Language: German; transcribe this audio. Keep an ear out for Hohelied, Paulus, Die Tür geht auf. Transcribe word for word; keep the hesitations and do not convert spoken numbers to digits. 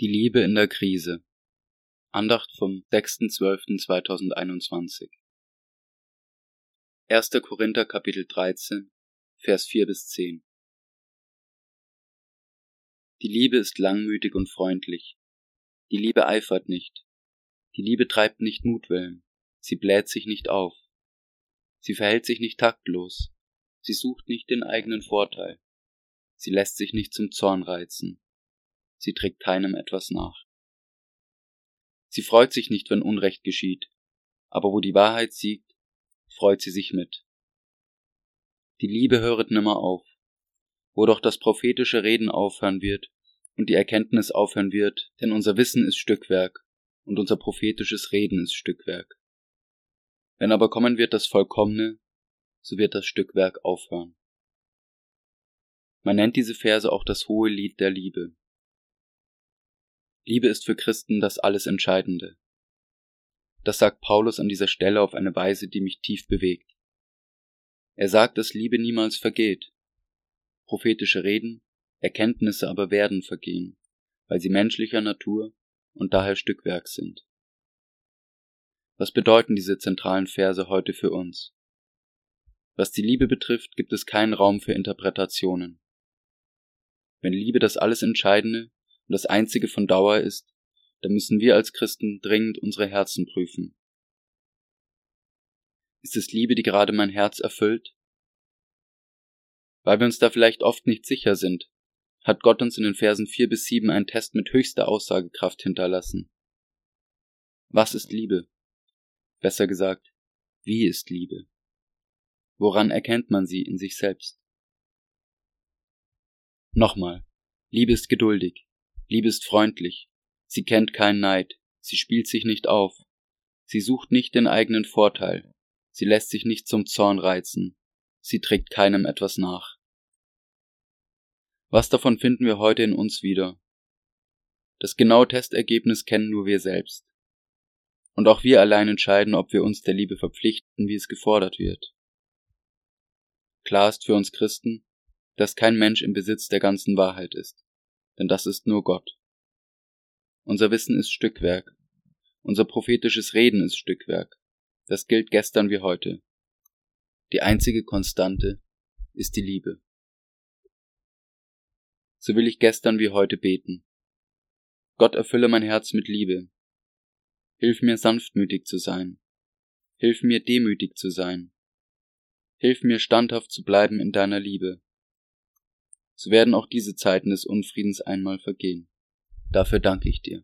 Die Liebe in der Krise. Andacht vom sechsten zwölften zweitausendeinundzwanzig. erster Korinther Kapitel dreizehn, Vers vier bis zehn. Die Liebe ist langmütig und freundlich. Die Liebe eifert nicht. Die Liebe treibt nicht Mutwillen. Sie bläht sich nicht auf. Sie verhält sich nicht taktlos. Sie sucht nicht den eigenen Vorteil. Sie lässt sich nicht zum Zorn reizen. Sie trägt keinem etwas nach. Sie freut sich nicht, wenn Unrecht geschieht, aber wo die Wahrheit siegt, freut sie sich mit. Die Liebe höret nimmer auf. Wo doch das prophetische Reden aufhören wird und die Erkenntnis aufhören wird, denn unser Wissen ist Stückwerk und unser prophetisches Reden ist Stückwerk. Wenn aber kommen wird das Vollkommene, so wird das Stückwerk aufhören. Man nennt diese Verse auch das Hohelied der Liebe. Liebe ist für Christen das alles Entscheidende. Das sagt Paulus an dieser Stelle auf eine Weise, die mich tief bewegt. Er sagt, dass Liebe niemals vergeht. Prophetische Reden, Erkenntnisse aber werden vergehen, weil sie menschlicher Natur und daher Stückwerk sind. Was bedeuten diese zentralen Verse heute für uns? Was die Liebe betrifft, gibt es keinen Raum für Interpretationen. Wenn Liebe das alles Entscheidende und das Einzige von Dauer ist, dann müssen wir als Christen dringend unsere Herzen prüfen. Ist es Liebe, die gerade mein Herz erfüllt? Weil wir uns da vielleicht oft nicht sicher sind, hat Gott uns in den Versen vier bis sieben einen Test mit höchster Aussagekraft hinterlassen. Was ist Liebe? Besser gesagt, wie ist Liebe? Woran erkennt man sie in sich selbst? Nochmal, Liebe ist geduldig. Liebe ist freundlich, sie kennt keinen Neid, sie spielt sich nicht auf, sie sucht nicht den eigenen Vorteil, sie lässt sich nicht zum Zorn reizen, sie trägt keinem etwas nach. Was davon finden wir heute in uns wieder? Das genaue Testergebnis kennen nur wir selbst. Und auch wir allein entscheiden, ob wir uns der Liebe verpflichten, wie es gefordert wird. Klar ist für uns Christen, dass kein Mensch im Besitz der ganzen Wahrheit ist. Denn das ist nur Gott. Unser Wissen ist Stückwerk. Unser prophetisches Reden ist Stückwerk. Das gilt gestern wie heute. Die einzige Konstante ist die Liebe. So will ich gestern wie heute beten. Gott, erfülle mein Herz mit Liebe. Hilf mir, sanftmütig zu sein. Hilf mir, demütig zu sein. Hilf mir, standhaft zu bleiben in deiner Liebe. So werden auch diese Zeiten des Unfriedens einmal vergehen. Dafür danke ich dir.